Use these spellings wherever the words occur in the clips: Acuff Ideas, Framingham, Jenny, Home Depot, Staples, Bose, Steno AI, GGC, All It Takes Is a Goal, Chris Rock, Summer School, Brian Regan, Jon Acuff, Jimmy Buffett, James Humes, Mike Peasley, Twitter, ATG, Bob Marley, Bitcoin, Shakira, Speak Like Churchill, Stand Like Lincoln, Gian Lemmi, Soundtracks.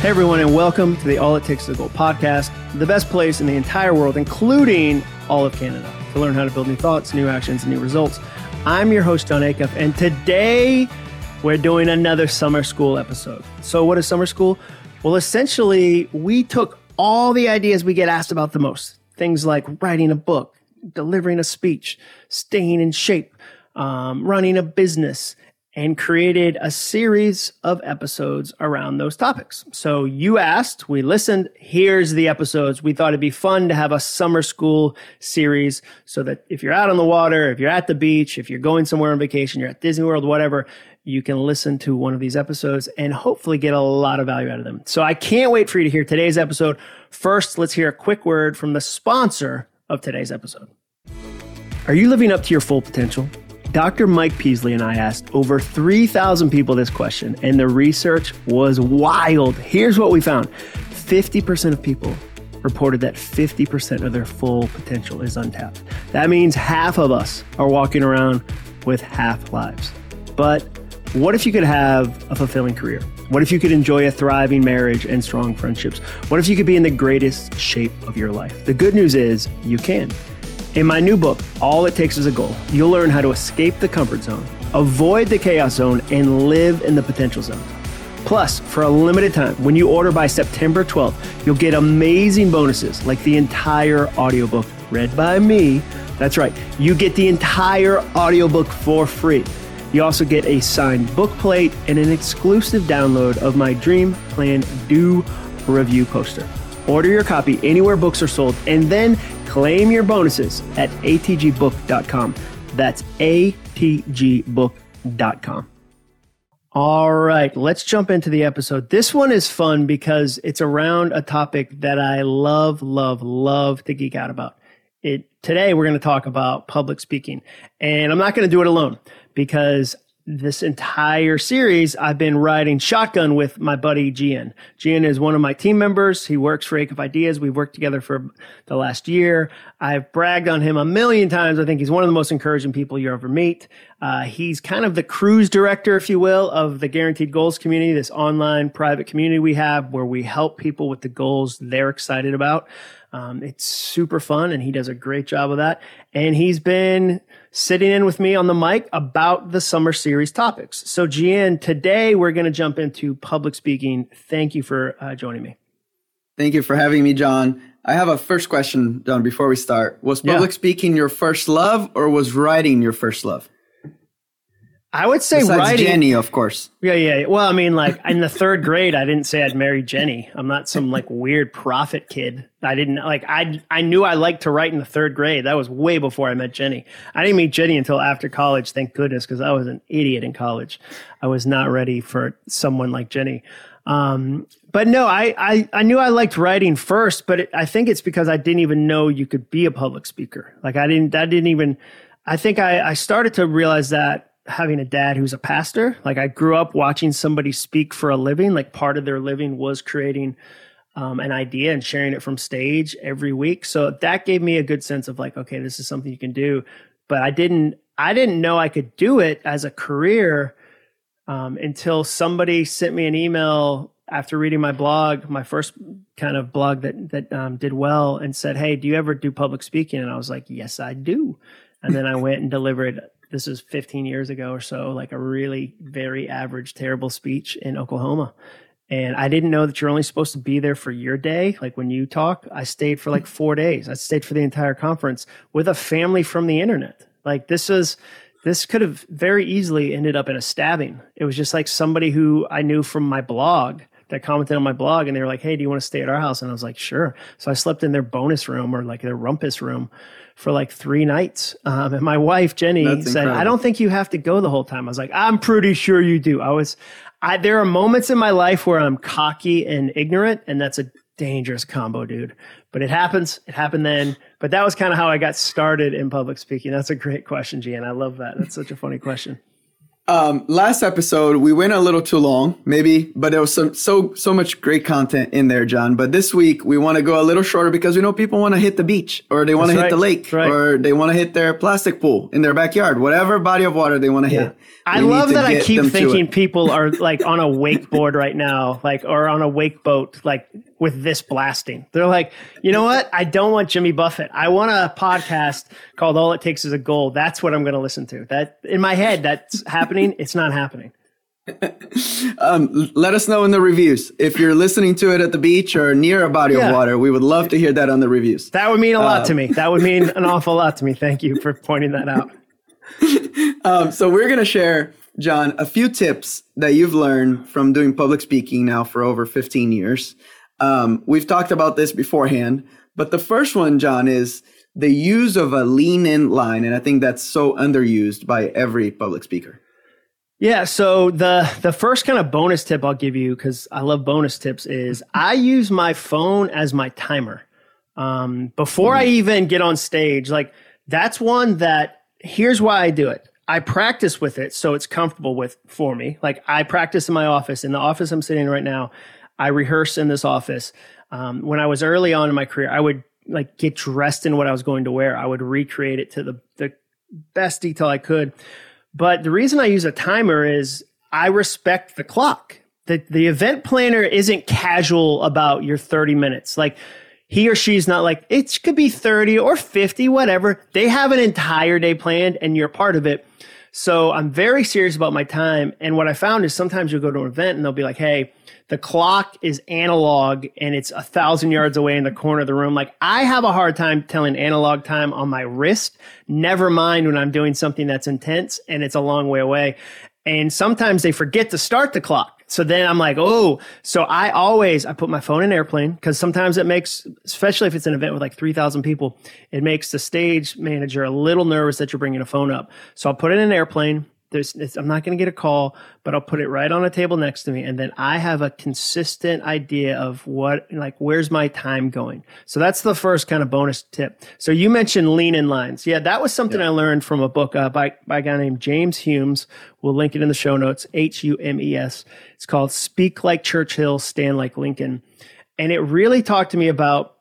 Hey everyone, and welcome to the All It Takes Is a Goal podcast, the best place in the entire world, including all of Canada, to learn how to build new thoughts, new actions, and new results. I'm your host, Jon Acuff, and today we're doing another summer school episode. So what is summer school? Well, essentially, we took all the ideas we get asked about the most, things like writing a book, delivering a speech, staying in shape, running a business, and created a series of episodes around those topics. So you asked, we listened, here's the episodes. We thought it'd be fun to have a summer school series so that if you're out on the water, if you're at the beach, if you're going somewhere on vacation, you're at Disney World, whatever, you can listen to one of these episodes and hopefully get a lot of value out of them. So I can't wait for you to hear today's episode. First, let's hear a quick word from the sponsor of today's episode. Are you living up to your full potential? Dr. Mike Peasley and I asked over 3,000 people this question, and the research was wild. Here's what we found. 50% of people reported that 50% of their full potential is untapped. That means half of us are walking around with half lives. But what if you could have a fulfilling career? What if you could enjoy a thriving marriage and strong friendships? What if you could be in the greatest shape of your life? The good news is you can. In my new book, All It Takes Is a Goal, you'll learn how to escape the comfort zone, avoid the chaos zone, and live in the potential zone. Plus, for a limited time, when you order by September 12th, you'll get amazing bonuses like the entire audiobook read by me. That's right, you get the entire audiobook for free. You also get a signed book plate and an exclusive download of my Dream Plan Do Review poster. Order your copy anywhere books are sold, and then claim your bonuses at atgbook.com. That's atgbook.com. All right, let's jump into the episode. This one is fun because it's around a topic that I love to geek out about. Today, we're going to talk about public speaking, and I'm not going to do it alone because this entire series, I've been riding shotgun with my buddy Gian. Gian is one of my team members. He works for Acuff Ideas. We've worked together for the last year. I've bragged on him a million times. I think he's one of the most encouraging people you ever meet. He's kind of the cruise director, if you will, of the Guaranteed Goals community, this online private community we have where we help people with the goals they're excited about. It's super fun, and he does a great job of that. And he's been sitting in with me on the mic about the summer series topics. So, Gian, today we're going to jump into public speaking. Thank you for joining me. Thank you for having me, John. I have a first question, John, before we start. Was public speaking your first love, or was writing your first love? I would say besides writing. Jenny, of course. Yeah. Well, I mean, like in the third grade, I didn't say I'd marry Jenny. I'm not some like weird prophet kid. I knew I liked to write in the third grade. That was way before I met Jenny. I didn't meet Jenny until after college. Thank goodness. Cause I was an idiot in college. I was not ready for someone like Jenny. But no, I knew I liked writing first, but I think it's because I didn't even know you could be a public speaker. Like I started to realize that having a dad who's a pastor. Like I grew up watching somebody speak for a living. Like part of their living was creating an idea and sharing it from stage every week. So that gave me a good sense of like, okay, this is something you can do. But I didn't know I could do it as a career until somebody sent me an email after reading my blog, my first kind of blog that did well, and said, hey, do you ever do public speaking? And I was like, yes, I do. And then I went and delivered, this is 15 years ago or so, like a really very average, terrible speech in Oklahoma. And I didn't know that you're only supposed to be there for your day. Like when you talk, I stayed for like 4 days. I stayed for the entire conference with a family from the internet. Like this could have very easily ended up in a stabbing. It was just like somebody who I knew from my blog that commented on my blog, and they were like, hey, do you want to stay at our house? And I was like, sure. So I slept in their bonus room or like their rumpus room for like 3 nights. And my wife, Jenny, said, I don't think you have to go the whole time. I was like, I'm pretty sure you do. There are moments in my life where I'm cocky and ignorant, and that's a dangerous combo, dude. But it happens. It happened then. But that was kind of how I got started in public speaking. That's a great question, Gian. I love that. That's such a funny question. Last episode, we went a little too long, maybe, but there was so much great content in there, John. But this week, we want to go a little shorter because we know people want to hit the beach, or they want to hit the lake, or they want to hit their plastic pool in their backyard, whatever body of water they want to hit. I love that I keep thinking people are like on a wakeboard right now, like, or on a wake boat, like with this blasting. They're like, you know what? I don't want Jimmy Buffett. I want a podcast called All It Takes Is a Goal. That's what I'm going to listen to. That in my head, that's happening. It's not happening. Let us know in the reviews if you're listening to it at the beach or near a body of water. We would love to hear that on the reviews. That would mean a lot to me. That would mean an awful lot to me. Thank you for pointing that out. So we're going to share, John, a few tips that you've learned from doing public speaking now for over 15 years. We've talked about this beforehand, but the first one, John, is the use of a lean-in line. And I think that's so underused by every public speaker. Yeah, so the first kind of bonus tip I'll give you, because I love bonus tips, is I use my phone as my timer. Before I even get on stage, like that's one that, here's why I do it. I practice with it so it's comfortable for me. Like I practice in my office, in the office I'm sitting in right now. I rehearse in this office. When I was early on in my career, I would like get dressed in what I was going to wear. I would recreate it to the best detail I could. But the reason I use a timer is I respect the clock. The event planner isn't casual about your 30 minutes. Like he or she's not like, it could be 30 or 50, whatever. They have an entire day planned and you're part of it. So I'm very serious about my time. And what I found is sometimes you'll go to an event and they'll be like, hey, the clock is analog and it's 1,000 yards away in the corner of the room. Like I have a hard time telling analog time on my wrist, never mind when I'm doing something that's intense and it's a long way away. And sometimes they forget to start the clock. So then I'm like, oh, so I put my phone in airplane because sometimes it makes, especially if it's an event with like 3,000 people, it makes the stage manager a little nervous that you're bringing a phone up. So I'll put it in airplane. I'm not going to get a call, but I'll put it right on a table next to me. And then I have a consistent idea of where's my time going? So that's the first kind of bonus tip. So you mentioned lean in lines. Yeah, that was something I learned from a book by a guy named James Humes. We'll link it in the show notes, Humes. It's called Speak Like Churchill, Stand Like Lincoln. And it really talked to me about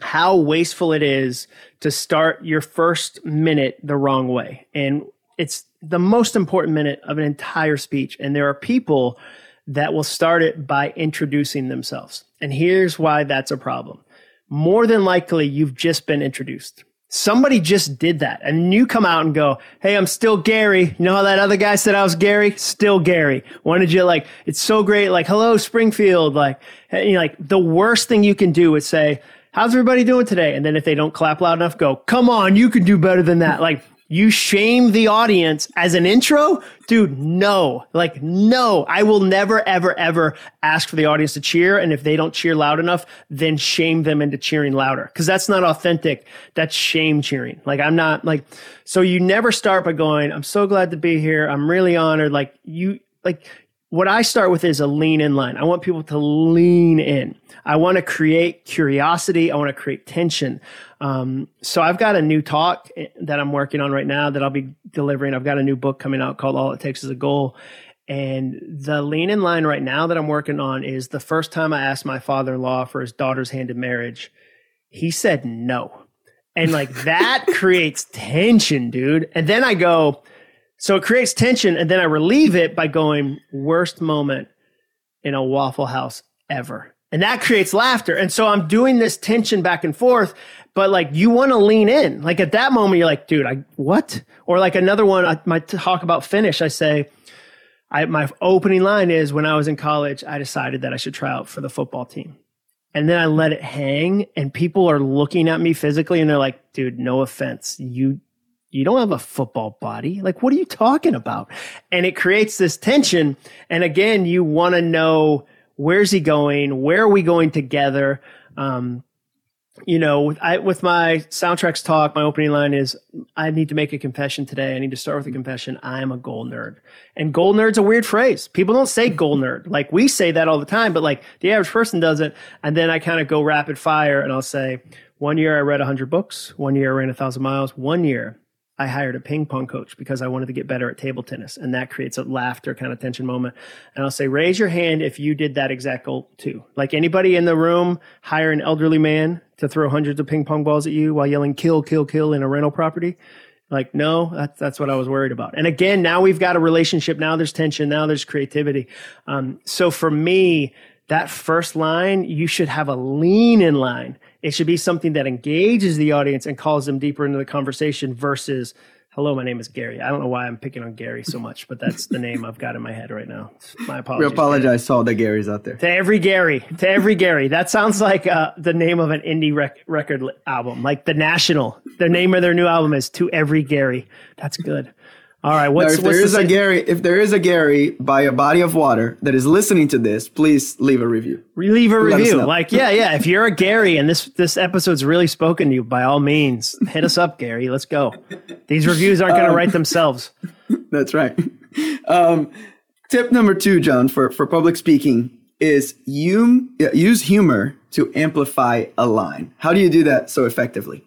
how wasteful it is to start your first minute the wrong way. And it's the most important minute of an entire speech. And there are people that will start it by introducing themselves. And here's why that's a problem. More than likely, you've just been introduced. Somebody just did that. And you come out and go, hey, I'm still Gary. You know how that other guy said I was Gary? Still Gary. Why did you it's so great. Like, hello, Springfield. Like, you know, like the worst thing you can do is say, how's everybody doing today? And then if they don't clap loud enough, go, come on, you can do better than that. Like, you shame the audience as an intro? Dude, no. Like, no. I will never, ever, ever ask for the audience to cheer. And if they don't cheer loud enough, then shame them into cheering louder. Because that's not authentic. That's shame cheering. Like, I'm not like, so you never start by going, I'm so glad to be here. I'm really honored. Like, you, like, what I start with is a lean in line. I want people to lean in. I want to create curiosity. I want to create tension. So I've got a new talk that I'm working on right now that I'll be delivering. I've got a new book coming out called All It Takes Is a Goal. And the lean in line right now that I'm working on is the first time I asked my father-in-law for his daughter's hand in marriage, he said no. And like that creates tension, dude. And then I go, so it creates tension. And then I relieve it by going, worst moment in a Waffle House ever. And that creates laughter. And so I'm doing this tension back and forth, but like you want to lean in. Like at that moment, you're like, dude, what? Or like another one, my talk about finish, I say, my opening line is, when I was in college, I decided that I should try out for the football team. And then I let it hang and people are looking at me physically and they're like, dude, no offense. You don't have a football body. Like, what are you talking about? And it creates this tension. And again, you want to know, where's he going? Where are we going together? You know, with my Soundtracks talk, my opening line is, I need to make a confession today. I need to start with a confession. I'm a goal nerd. And goal nerd's a weird phrase. People don't say goal nerd. Like, we say that all the time, but like the average person doesn't. And then I kind of go rapid fire and I'll say, 1 year I read 100 books. 1 year I ran 1,000 miles. 1 year I hired a ping pong coach because I wanted to get better at table tennis. And that creates a laughter kind of tension moment. And I'll say, raise your hand if you did that exact goal too. Like anybody in the room, hire an elderly man to throw hundreds of ping pong balls at you while yelling, kill, kill, kill in a rental property. Like, no, that's what I was worried about. And again, now we've got a relationship. Now there's tension. Now there's creativity. So for me, that first line, you should have a lean in line. It should be something that engages the audience and calls them deeper into the conversation versus, hello, my name is Gary. I don't know why I'm picking on Gary so much, but that's the name I've got in my head right now. My apologies. We apologize to all the Garys out there. To every Gary. To every Gary. That sounds like the name of an indie record album, like The National. The name of their new album is To Every Gary. That's good. All right. If there is a Gary by a body of water that is listening to this, please leave a review. Leave a review. Like, yeah. If you're a Gary and this episode's really spoken to you, by all means, hit us up, Gary. Let's go. These reviews aren't going to write themselves. That's right. Tip number 2, John, for public speaking is use humor to amplify a line. How do you do that so effectively?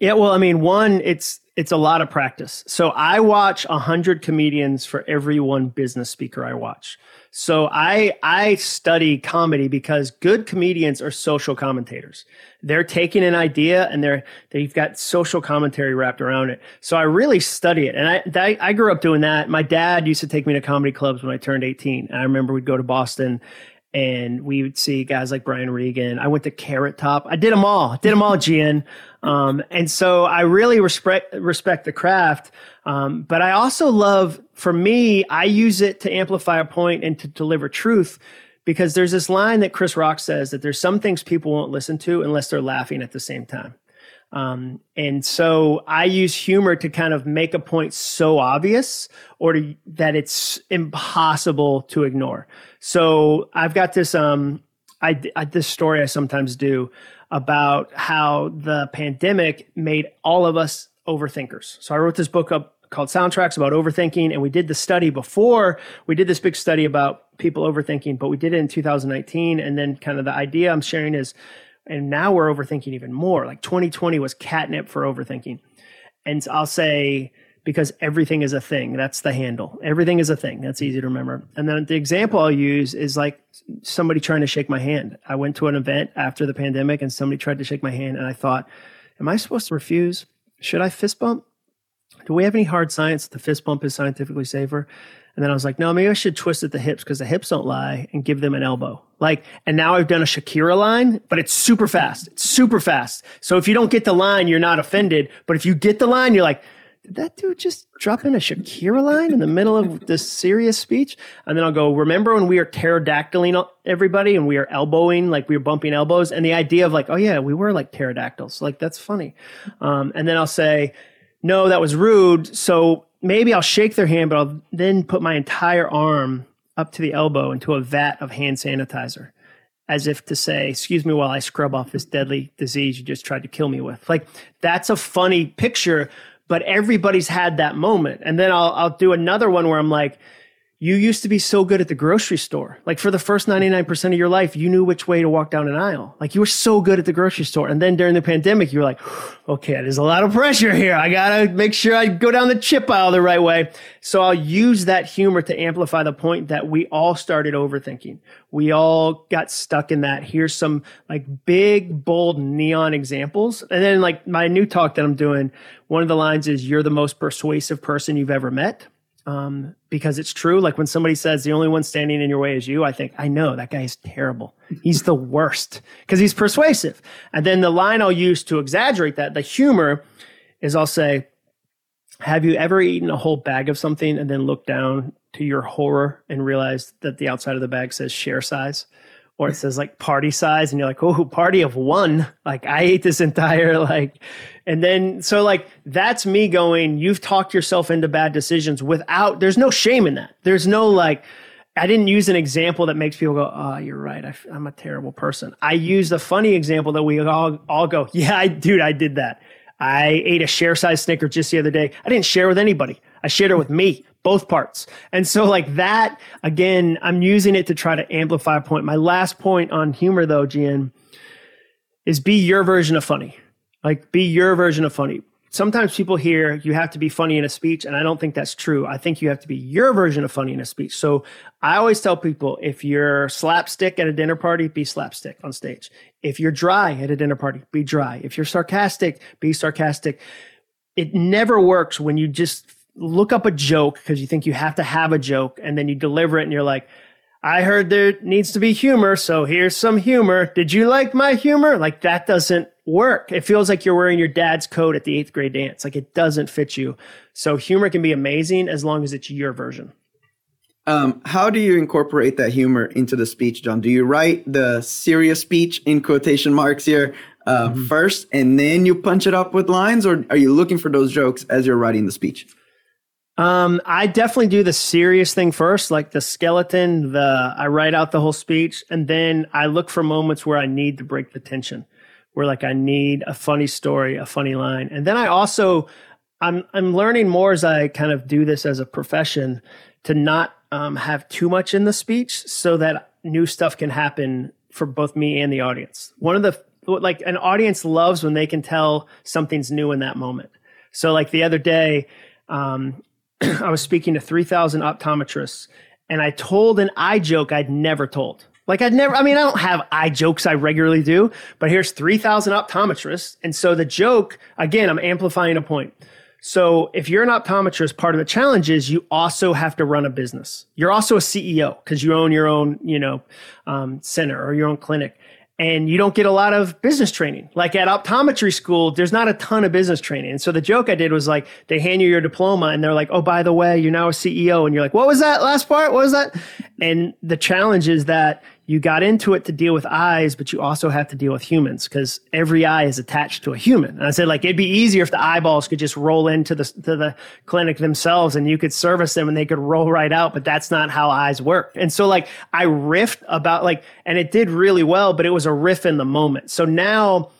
Yeah, well, I mean, one, it's a lot of practice. So I watch 100 comedians for every one business speaker I watch. So I study comedy because good comedians are social commentators. They're taking an idea and they've got social commentary wrapped around it. So I really study it. And I grew up doing that. My dad used to take me to comedy clubs when I turned 18. And I remember we'd go to Boston and we would see guys like Brian Regan. I went to Carrot Top. I did them all, Gian. And so I really respect the craft. But I also love, for me, I use it to amplify a point and to deliver truth, because there's this line that Chris Rock says that there's some things people won't listen to unless they're laughing at the same time. And so I use humor to kind of make a point so obvious that it's impossible to ignore. So I've got this, this story I sometimes do about how the pandemic made all of us overthinkers. So I wrote this book up called Soundtracks about overthinking. And we did the study before. We did this big study about people overthinking, but we did it in 2019. And then kind of the idea I'm sharing is, and now we're overthinking even more. Like 2020 was catnip for overthinking. And I'll say, because everything is a thing. That's the handle. Everything is a thing. That's easy to remember. And then the example I'll use is like somebody trying to shake my hand. I went to an event after the pandemic and somebody tried to shake my hand. And I thought, am I supposed to refuse? Should I fist bump? Do we have any hard science that the fist bump is scientifically safer? And then I was like, no, maybe I should twist at the hips because the hips don't lie, and give them an elbow. Like, and now I've done a Shakira line, but it's super fast. It's super fast. So if you don't get the line, you're not offended. But if you get the line, you're like, did that dude just drop in a Shakira line in the middle of this serious speech? And then I'll go, remember when we are pterodactyling everybody and we are elbowing, like we were bumping elbows? And the idea of like, oh yeah, we were like pterodactyls. Like, that's funny. And then I'll say, no, that was rude. So maybe I'll shake their hand, but I'll then put my entire arm up to the elbow into a vat of hand sanitizer, as if to say, excuse me while I scrub off this deadly disease you just tried to kill me with. Like, that's a funny picture, but everybody's had that moment. And then I'll do another one where I'm like, you used to be so good at the grocery store. Like, for the first 99% of your life, you knew which way to walk down an aisle. Like, you were so good at the grocery store. And then during the pandemic, you were like, okay, there's a lot of pressure here. I got to make sure I go down the chip aisle the right way. So I'll use that humor to amplify the point that we all started overthinking. We all got stuck in that. Here's some like big, bold, neon examples. And then like my new talk that I'm doing, one of the lines is, you're the most persuasive person you've ever met. Because it's true. Like when somebody says the only one standing in your way is you, I think, I know that guy is terrible. He's the worst because he's persuasive. And then the line I'll use to exaggerate that, the humor, is I'll say, have you ever eaten a whole bag of something and then looked down to your horror and realized that the outside of the bag says share size? Or it says like party size, and you're like, oh, party of one. Like, I ate this entire, like, and then, so like, that's me going, you've talked yourself into bad decisions without, there's no shame in that. There's no like, I didn't use an example that makes people go, oh, you're right, I'm a terrible person. I used a funny example that we all go, yeah, I did that. I ate a share size Snicker just the other day. I didn't share with anybody. I shared it with me. Both parts. And so like that, again, I'm using it to try to amplify a point. My last point on humor though, Gian, is be your version of funny. Like, be your version of funny. sometimes people hear you have to be funny in a speech, and I don't think that's true. I think you have to be your version of funny in a speech. So I always tell people, if you're slapstick at a dinner party, be slapstick on stage. If you're dry at a dinner party, be dry. If you're sarcastic, be sarcastic. It never works when you just look up a joke because you think you have to have a joke, and then you deliver it and you're like, I heard there needs to be humor, so here's some humor. Did you like my humor? Like, that doesn't work. It feels like you're wearing your dad's coat at the 8th grade dance. Like, it doesn't fit you. So humor can be amazing as long as it's your version. How do you incorporate that humor into the speech, John? Do you write the serious speech in quotation marks here first, and then you punch it up with lines? Or are you looking for those jokes as you're writing the speech? I definitely do the serious thing first, like the skeleton, I write out the whole speech, and then I look for moments where I need to break the tension, where like I need a funny story, a funny line. And then I also, I'm learning more as I kind of do this as a profession to not have too much in the speech so that new stuff can happen for both me and the audience. One of the, like, an audience loves when they can tell something's new in that moment. So like the other day, I was speaking to 3,000 optometrists, and I told an eye joke I'd never told. Like, I don't have eye jokes I regularly do, but here's 3,000 optometrists. And so the joke, again, I'm amplifying a point. So if you're an optometrist, part of the challenge is you also have to run a business. You're also a CEO because you own your own, center or your own clinic. And you don't get a lot of business training. Like at optometry school, there's not a ton of business training. And so the joke I did was like, they hand you your diploma and they're like, oh, by the way, you're now a CEO. And you're like, what was that last part? What was that? And the challenge is that you got into it to deal with eyes, but you also have to deal with humans because every eye is attached to a human. And I said, like, it'd be easier if the eyeballs could just roll into the clinic themselves and you could service them and they could roll right out. But that's not how eyes work. And so like I riffed about and it did really well, but it was a riff in the moment. So now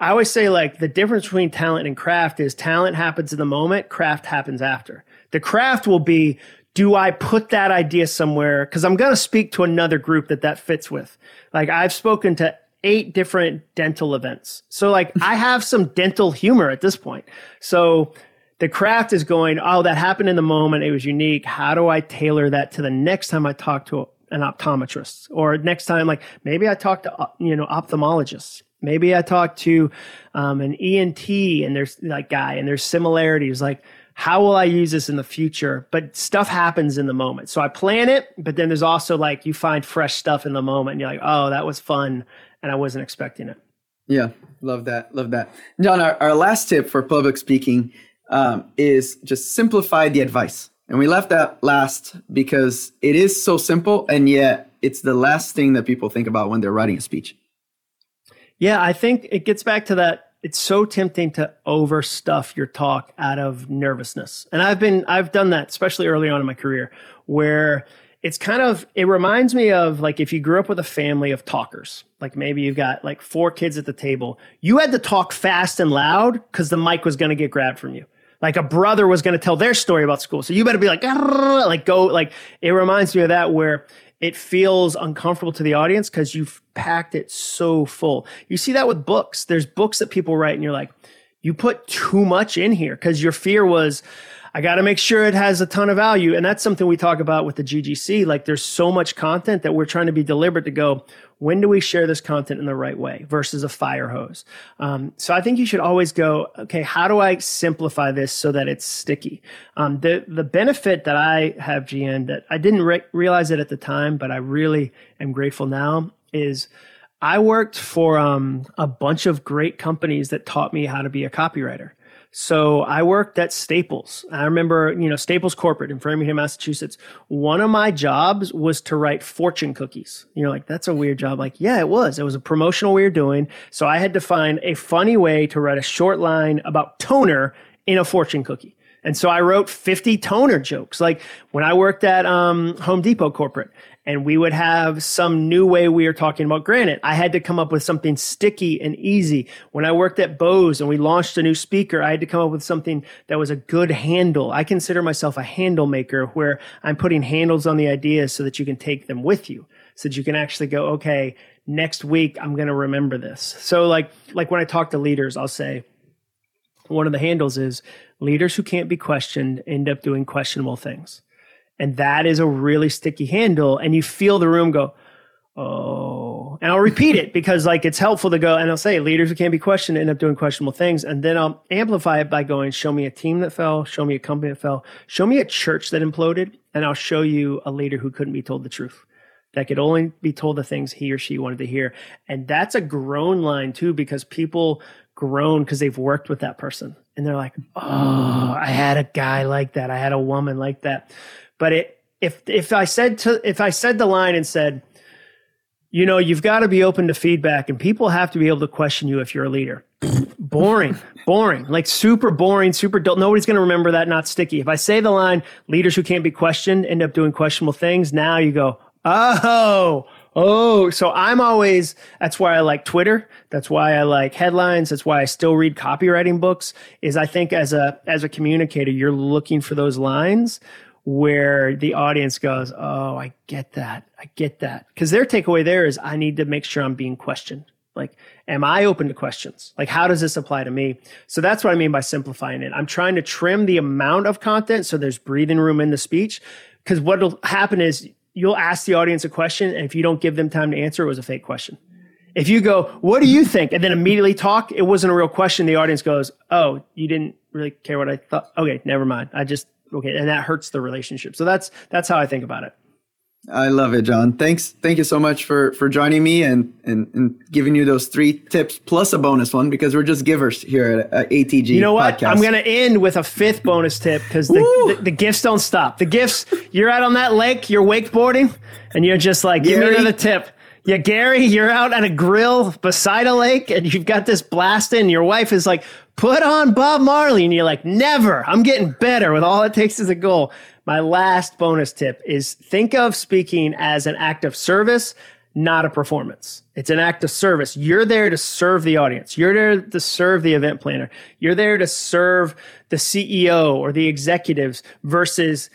I always say like the difference between talent and craft is talent happens in the moment. Craft happens after. The craft will be, do I put that idea somewhere? Because I'm going to speak to another group that fits with. Like, I've spoken to 8 different dental events. So, like, I have some dental humor at this point. So the craft is going, oh, that happened in the moment. It was unique. How do I tailor that to the next time I talk to an optometrist? Or next time, like, maybe I talk to, ophthalmologists. Maybe I talk to an ENT and there's like guy and there's similarities. Like, how will I use this in the future? But stuff happens in the moment. So I plan it, but then there's also like you find fresh stuff in the moment and you're like, oh, that was fun. And I wasn't expecting it. Yeah. Love that. John, our last tip for public speaking is just simplify the advice. And we left that last because it is so simple. And yet it's the last thing that people think about when they're writing a speech. Yeah. I think it gets back to that. It's so tempting to overstuff your talk out of nervousness. And I've done that, especially early on in my career, where it reminds me of like, if you grew up with a family of talkers, like maybe you've got like 4 kids at the table, you had to talk fast and loud because the mic was going to get grabbed from you. Like a brother was going to tell their story about school. So you better be like, it reminds me of that where it feels uncomfortable to the audience because you've packed it so full. You see that with books. There's books that people write and you're like, you put too much in here because your fear was, I got to make sure it has a ton of value. And that's something we talk about with the GGC. Like there's so much content that we're trying to be deliberate to go, when do we share this content in the right way versus a fire hose? So I think you should always go, okay, how do I simplify this so that it's sticky? The benefit that I have, Gian, that I didn't realize it at the time, but I really am grateful now is I worked for a bunch of great companies that taught me how to be a copywriter. So I worked at Staples. I remember, Staples Corporate in Framingham, Massachusetts. One of my jobs was to write fortune cookies. You're like, that's a weird job. Like, yeah, it was. It was a promotional we were doing. So I had to find a funny way to write a short line about toner in a fortune cookie. And so I wrote 50 toner jokes. Like when I worked at Home Depot Corporate, and we would have some new way we were talking about granite, I had to come up with something sticky and easy. When I worked at Bose and we launched a new speaker, I had to come up with something that was a good handle. I consider myself a handle maker where I'm putting handles on the ideas so that you can take them with you, so that you can actually go, okay, next week I'm going to remember this. So like when I talk to leaders, I'll say, One of the handles is leaders who can't be questioned end up doing questionable things. And that is a really sticky handle. And you feel the room go, oh, and I'll repeat it because like it's helpful to go and I'll say leaders who can't be questioned end up doing questionable things. And then I'll amplify it by going, show me a team that fell, show me a company that fell, show me a church that imploded, and I'll show you a leader who couldn't be told the truth, that could only be told the things he or she wanted to hear. And that's a groan line too, because people groan because they've worked with that person. And they're like, oh, I had a guy like that. I had a woman like that. But if I said the line and said, you know, you've got to be open to feedback and people have to be able to question you if you're a leader. boring, like super boring, super dull. Nobody's going to remember that, not sticky. If I say the line, leaders who can't be questioned end up doing questionable things, now you go, oh. So I'm always, that's why I like Twitter. That's why I like headlines. That's why I still read copywriting books, is I think as a communicator, you're looking for those lines where the audience goes, oh, I get that. Because their takeaway there is I need to make sure I'm being questioned. Like, am I open to questions? Like, how does this apply to me? So that's what I mean by simplifying it. I'm trying to trim the amount of content so there's breathing room in the speech. Because what will happen is you'll ask the audience a question, and if you don't give them time to answer, it was a fake question. If you go, what do you think? And then immediately talk, it wasn't a real question. The audience goes, oh, you didn't really care what I thought. Okay, never mind. Okay, and that hurts the relationship. So that's how I think about it. I love it, John. Thanks. Thank you so much for joining me and giving you those three tips plus a bonus one, because we're just givers here at ATG. You know what? Podcast. I'm going to end with a fifth bonus tip because the gifts don't stop. The gifts, you're out on that lake, you're wakeboarding, and you're just like, give me another tip. Yeah, Gary, you're out at a grill beside a lake and you've got this blast in. Your wife is like, put on Bob Marley. And you're like, never. I'm getting better with All It Takes Is a Goal. My last bonus tip is think of speaking as an act of service, not a performance. It's an act of service. You're there to serve the audience. You're there to serve the event planner. You're there to serve the CEO or the executives versus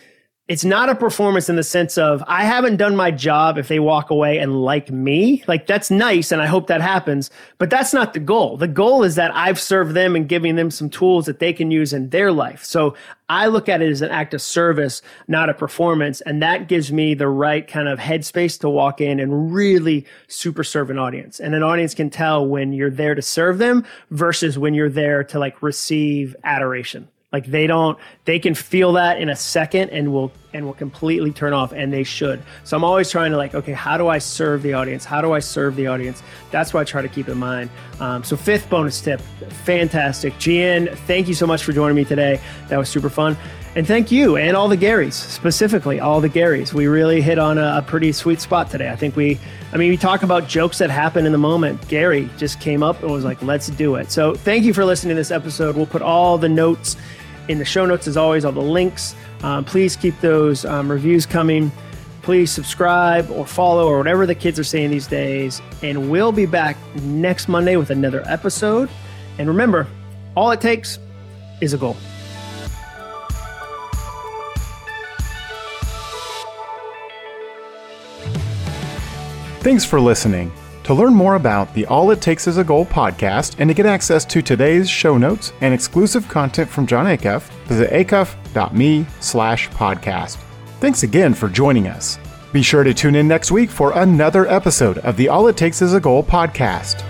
it's not a performance in the sense of I haven't done my job if they walk away and like me. Like that's nice and I hope that happens, but that's not the goal. The goal is that I've served them and giving them some tools that they can use in their life. So I look at it as an act of service, not a performance. And that gives me the right kind of headspace to walk in and really super serve an audience. And an audience can tell when you're there to serve them versus when you're there to like receive adoration. Like they can feel that in a second and will completely turn off, and they should. So I'm always trying to like, okay, how do I serve the audience? How do I serve the audience? That's what I try to keep in mind. So fifth bonus tip, fantastic. Gian, thank you so much for joining me today. That was super fun. And thank you and all the Garys, specifically all the Garys. We really hit on a pretty sweet spot today. I think we talk about jokes that happen in the moment. Gary just came up and was like, let's do it. So thank you for listening to this episode. We'll put all the notes in the show notes, as always, all the links. Please keep those reviews coming. Please subscribe or follow or whatever the kids are saying these days. And we'll be back next Monday with another episode. And remember, all it takes is a goal. Thanks for listening. To learn more about the All It Takes Is a Goal podcast and to get access to today's show notes and exclusive content from Jon Acuff, visit acuff.me/podcast. Thanks again for joining us. Be sure to tune in next week for another episode of the All It Takes Is a Goal podcast.